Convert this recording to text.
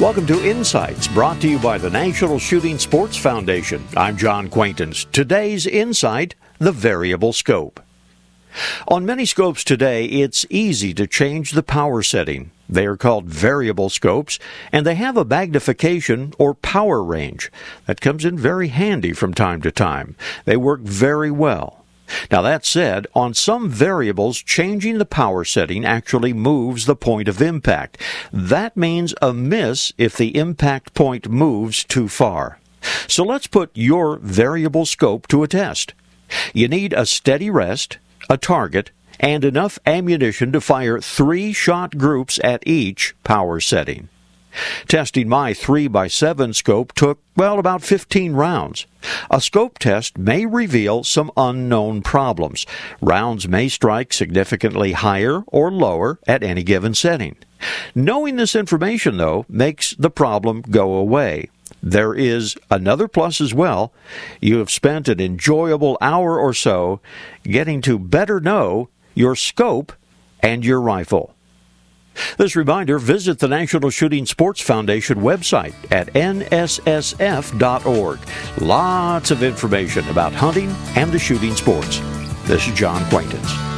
Welcome to Insights, brought to you by the National Shooting Sports Foundation. I'm John Quaintance. Today's insight, the variable scope. On many scopes today, it's easy to change the power setting. They are called variable scopes, and they have a magnification or power range that comes in very handy from time to time. They work very well. Now that said, on some variables, changing the power setting actually moves the point of impact. That means a miss if the impact point moves too far. So let's put your variable scope to a test. You need a steady rest, a target, and enough ammunition to fire 3 shot groups at each power setting. Testing my 3x7 scope took, about 15 rounds. A scope test may reveal some unknown problems. Rounds may strike significantly higher or lower at any given setting. Knowing this information, though, makes the problem go away. There is another plus as well. You have spent an enjoyable hour or so getting to better know your scope and your rifle. This reminder, visit the National Shooting Sports Foundation website at nssf.org. Lots of information about hunting and the shooting sports. This is John Quaintance.